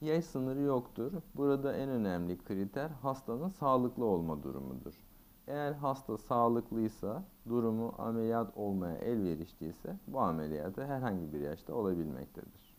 Yaş sınırı yoktur. Burada en önemli kriter hastanın sağlıklı olma durumudur. Eğer hasta sağlıklıysa, durumu ameliyat olmaya elverişliyse bu ameliyatı herhangi bir yaşta olabilmektedir.